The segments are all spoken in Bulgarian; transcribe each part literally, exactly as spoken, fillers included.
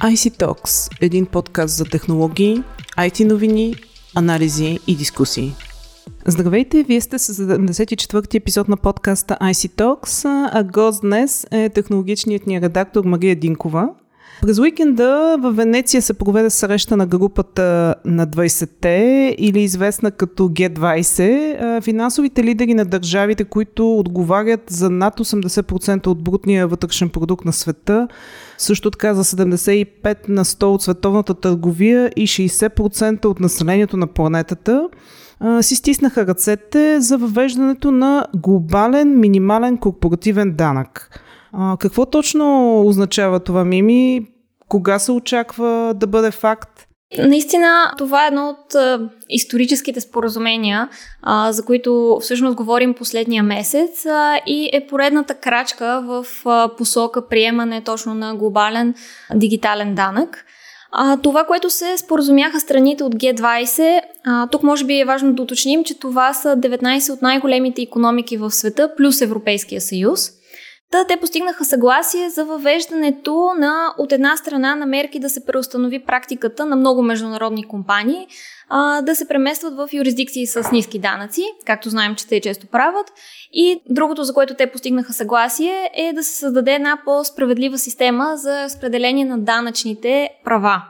ай си Talks – един подкаст за технологии, ай ти новини, анализи и дискусии. Здравейте, вие сте с седемдесет и четвърти епизод на подкаста ай си Talks, а гост днес е технологичният ни редактор Мария Динкова. През уикенда във Венеция се проведе среща на групата на двайсетте, или известна като джи двайсет, финансовите лидери на държавите, които отговарят за над осемдесет процента от брутния вътрешен продукт на света, също така за седемдесет и пет на сто от световната търговия и шейсет процента от населението на планетата, си стиснаха ръцете за въвеждането на глобален минимален корпоративен данък. А, какво точно означава това, Мими? Кога се очаква да бъде факт? Наистина, това е едно от а, историческите споразумения, а, за които всъщност говорим последния месец а, и е поредната крачка в а, посока приемане точно на глобален дигитален данък. А, това, което се споразумяха страните от джи двайсет, а, тук може би е важно да уточним, че това са деветнайсет от най-големите икономики в света, плюс Европейския съюз. Та те постигнаха съгласие за въвеждането на, от една страна, на мерки да се преустанови практиката на много международни компании а, да се преместват в юрисдикции с ниски данъци, както знаем, че те често правят. И другото, за което те постигнаха съгласие, е да се създаде една по-справедлива система за разпределение на данъчните права.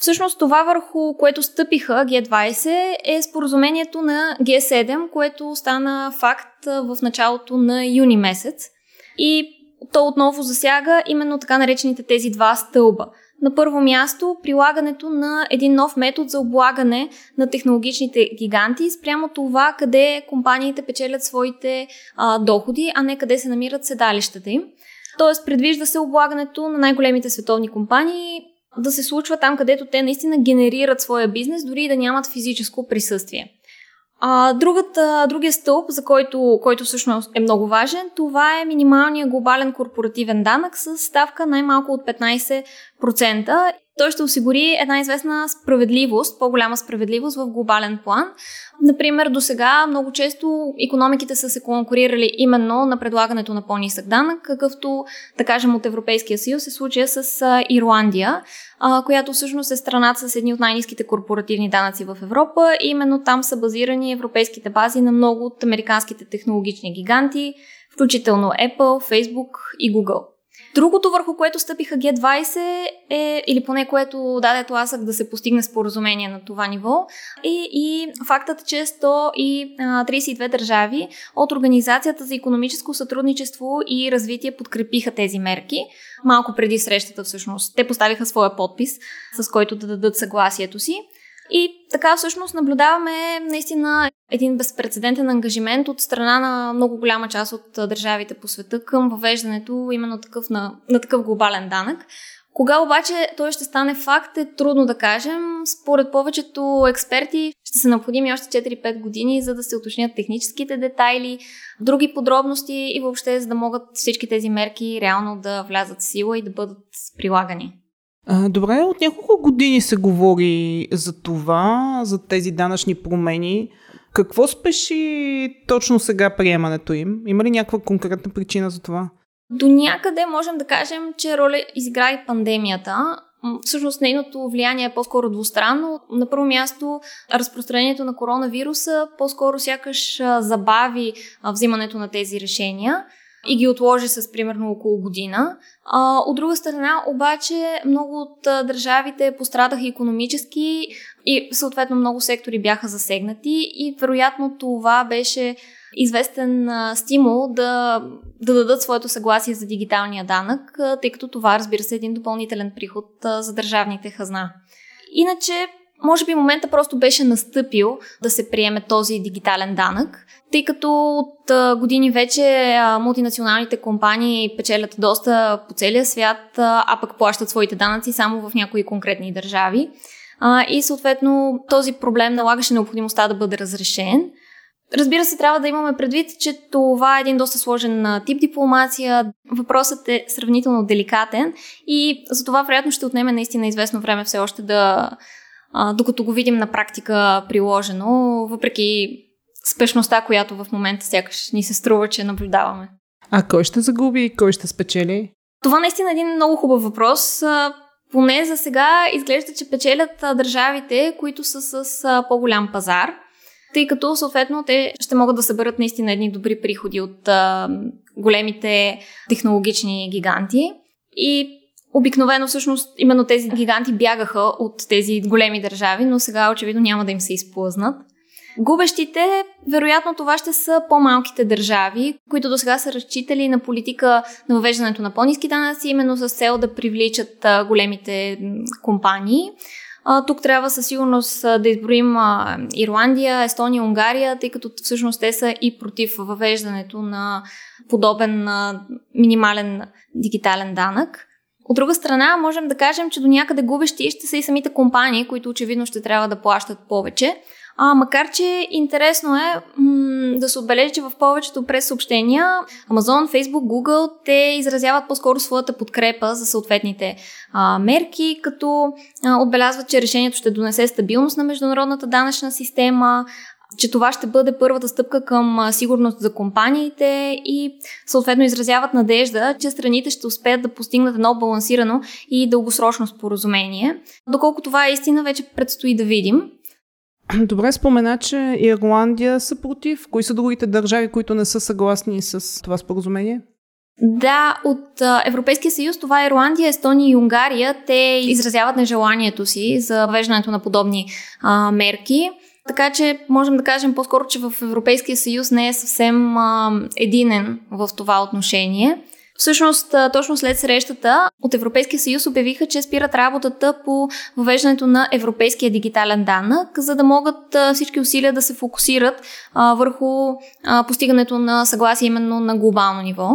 Всъщност това, върху което стъпиха джи двайсет, е споразумението на джи седем, което стана факт в началото на юни месец. И то отново засяга именно така наречените тези два стълба. На първо място, прилагането на един нов метод за облагане на технологичните гиганти спрямо това къде компаниите печелят своите а, доходи, а не къде се намират седалищата им. Тоест, предвижда се облагането на най-големите световни компании да се случва там, където те наистина генерират своя бизнес, дори и да нямат физическо присъствие. А, другата, другия стълб, за който, който всъщност е много важен, това е минималният глобален корпоративен данък с ставка най-малко от петнайсет процента. Той ще осигури една известна справедливост, по-голяма справедливост в глобален план. Например, досега много често икономиките са се конкурирали именно на предлагането на по-нисък данък, какъвто, да кажем, от Европейския съюз е случая с Ирландия, която всъщност е страната с едни от най-ниските корпоративни данъци в Европа. И именно там са базирани европейските бази на много от американските технологични гиганти, включително Apple, Facebook и Google. Другото, върху което стъпиха джи двайсет, е, или поне което даде тласък да се постигне споразумение на това ниво, е и фактът, че сто трийсет и две държави от Организацията за икономическо сътрудничество и развитие подкрепиха тези мерки. Малко преди срещата всъщност те поставиха своя подпис, с който да дадат съгласието си. И така всъщност наблюдаваме наистина един безпрецедентен ангажимент от страна на много голяма част от държавите по света към въвеждането именно такъв на, на такъв глобален данък. Кога обаче той ще стане факт, е трудно да кажем. Според повечето експерти ще са необходими още четири-пет години, за да се уточнят техническите детайли, други подробности и въобще, за да могат всички тези мерки реално да влязат в сила и да бъдат прилагани. Добре, от няколко години се говори за това, за тези данъчни промени. Какво спеши точно сега приемането им? Има ли някаква конкретна причина за това? До някъде можем да кажем, че роля изигра и пандемията. Всъщност нейното влияние е по-скоро двустранно. На първо място, разпространението на коронавируса по-скоро сякаш забави взимането на тези решения и ги отложи с примерно около година. А, от друга страна, обаче, много от а, държавите пострадаха икономически и съответно много сектори бяха засегнати и вероятно това беше известен а, стимул да, да дадат своето съгласие за дигиталния данък, а, тъй като това, разбира се, е един допълнителен приход а, за държавните хазна. Иначе, може би момента просто беше настъпил да се приеме този дигитален данък, тъй като от години вече мултинационалните компании печелят доста по целия свят, а пък плащат своите данъци само в някои конкретни държави. И съответно този проблем налагаше необходимостта да бъде разрешен. Разбира се, трябва да имаме предвид, че това е един доста сложен тип дипломация. Въпросът е сравнително деликатен и за това вероятно ще отнеме наистина известно време все още да... докато го видим на практика приложено, въпреки спешността, която в момента сякаш ни се струва, че наблюдаваме. А кой ще загуби и кой ще спечели? Това наистина е един много хубав въпрос. Поне за сега изглежда, че печелят държавите, които са с по-голям пазар, тъй като съответно те ще могат да съберат наистина едни добри приходи от а, големите технологични гиганти. И обикновено всъщност именно тези гиганти бягаха от тези големи държави, но сега очевидно няма да им се изплъзнат. Губещите, вероятно това ще са по-малките държави, които до сега са разчитали на политика на въвеждането на по-ниски данъци, именно с цел да привличат големите компании. Тук трябва със сигурност да изброим Ирландия, Естония, Унгария, тъй като всъщност те са и против въвеждането на подобен минимален дигитален данък. От друга страна, можем да кажем, че до някъде губещи ще са и самите компании, които очевидно ще трябва да плащат повече. А, макар че интересно е м- да се отбележи, че в повечето прес-съобщения Amazon, Facebook, Google, те изразяват по-скоро своята подкрепа за съответните а, мерки, като а, отбелязват, че решението ще донесе стабилност на международната данъчна система, че това ще бъде първата стъпка към сигурност за компаниите и съответно изразяват надежда, че страните ще успеят да постигнат едно балансирано и дългосрочно споразумение. Доколко това е истина, вече предстои да видим. Добре, спомена, че Ирландия са против. Кои са другите държави, които не са съгласни с това споразумение? Да, от Европейския съюз това е Ирландия, Естония и Унгария. Те изразяват нежеланието си за въвеждането на подобни а, мерки. Така че можем да кажем по-скоро, че в Европейския съюз не е съвсем а, единен в това отношение. Всъщност, точно след срещата от Европейския съюз обявиха, че спират работата по въвеждането на европейския дигитален данък, за да могат всички усилия да се фокусират а, върху а, постигането на съгласие именно на глобално ниво.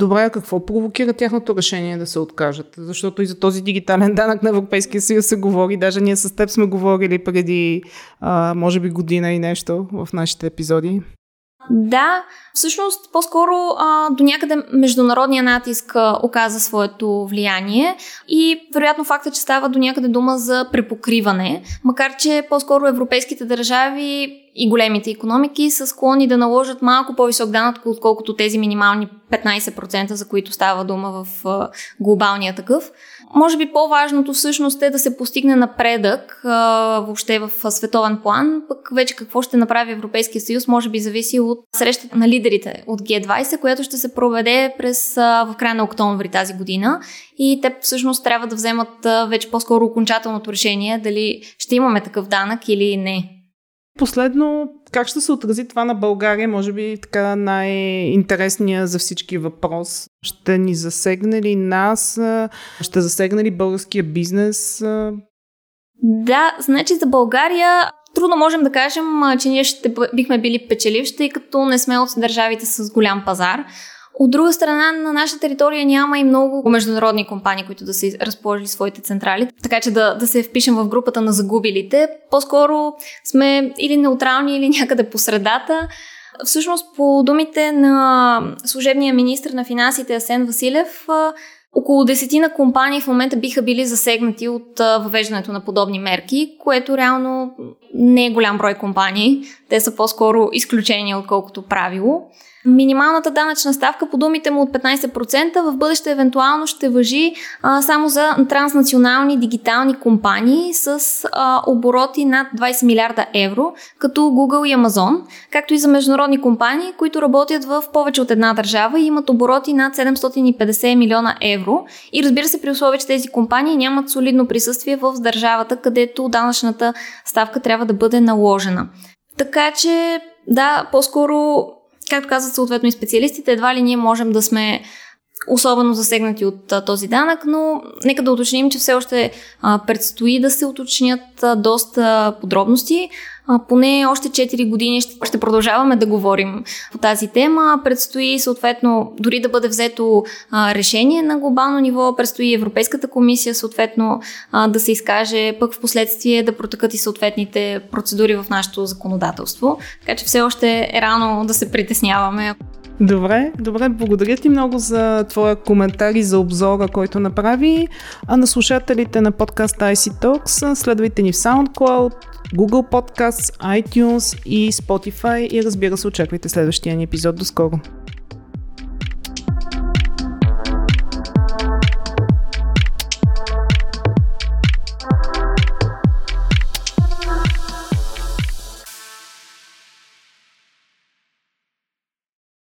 Добре, какво провокира тяхното решение да се откажат? Защото и за този дигитален данък на Европейския съюз се говори. Даже ние с теб сме говорили преди, а, може би, година и нещо в нашите епизоди. Да, всъщност по-скоро а, до някъде международния натиск а, оказа своето влияние и вероятно факта, че става до някъде дума за препокриване, макар че по-скоро европейските държави и големите икономики са склонни да наложат малко по-висок данък, отколкото тези минимални петнайсет процента, за които става дума в а, глобалния такъв. Може би по-важното всъщност е да се постигне напредък а, въобще в световен план, пък вече какво ще направи Европейския съюз, може би зависи от срещата на лидерите от джи двайсет, която ще се проведе през а, в края на октомври тази година и те всъщност трябва да вземат а, вече по-скоро окончателното решение дали ще имаме такъв данък или не. Последно, как ще се отрази това на България? Може би така най-интересният за всички въпрос. Ще ни засегне ли нас? Ще засегне ли българския бизнес? Да, значи за България трудно можем да кажем, че ние ще бихме били печеливши, тъй като не сме от държавите с голям пазар. От друга страна, на наша територия няма и много международни компании, които да са разположили своите централи, така че да, да се впишем в групата на загубилите. По-скоро сме или неутрални, или някъде по средата. Всъщност, по думите на служебния министър на финансите Асен Василев, около десетина компании в момента биха били засегнати от въвеждането на подобни мерки, което реално не е голям брой компании. Те са по-скоро изключения, отколкото правило. Минималната данъчна ставка, по думите му, от петнайсет процента в бъдеще евентуално ще важи а, само за транснационални дигитални компании с а, обороти над двайсет милиарда евро, като Google и Amazon, както и за международни компании, които работят в повече от една държава и имат обороти над седемстотин и петдесет милиона евро. И разбира се, при условие, че тези компании нямат солидно присъствие в държавата, където данъчната ставка трябва да бъде наложена. Така че, да, по-скоро, както казват съответно и специалистите, едва ли ние можем да сме особено засегнати от а, този данък, но нека да уточним, че все още а, предстои да се уточнят а, доста подробности. А, поне още четири години ще, ще продължаваме да говорим по тази тема. Предстои съответно дори да бъде взето а, решение на глобално ниво, предстои Европейската комисия съответно а, да се изкаже, пък в последствие да протекат и съответните процедури в нашето законодателство. Така че все още е рано да се притесняваме. Добре, добре, благодаря ти много за твоя коментар и за обзора, който направи. А на слушателите на подкаста ай си Talks, следвайте ни в SoundCloud, Google Podcasts, iTunes и Spotify и разбира се, очаквайте следващия ни епизод. До скоро!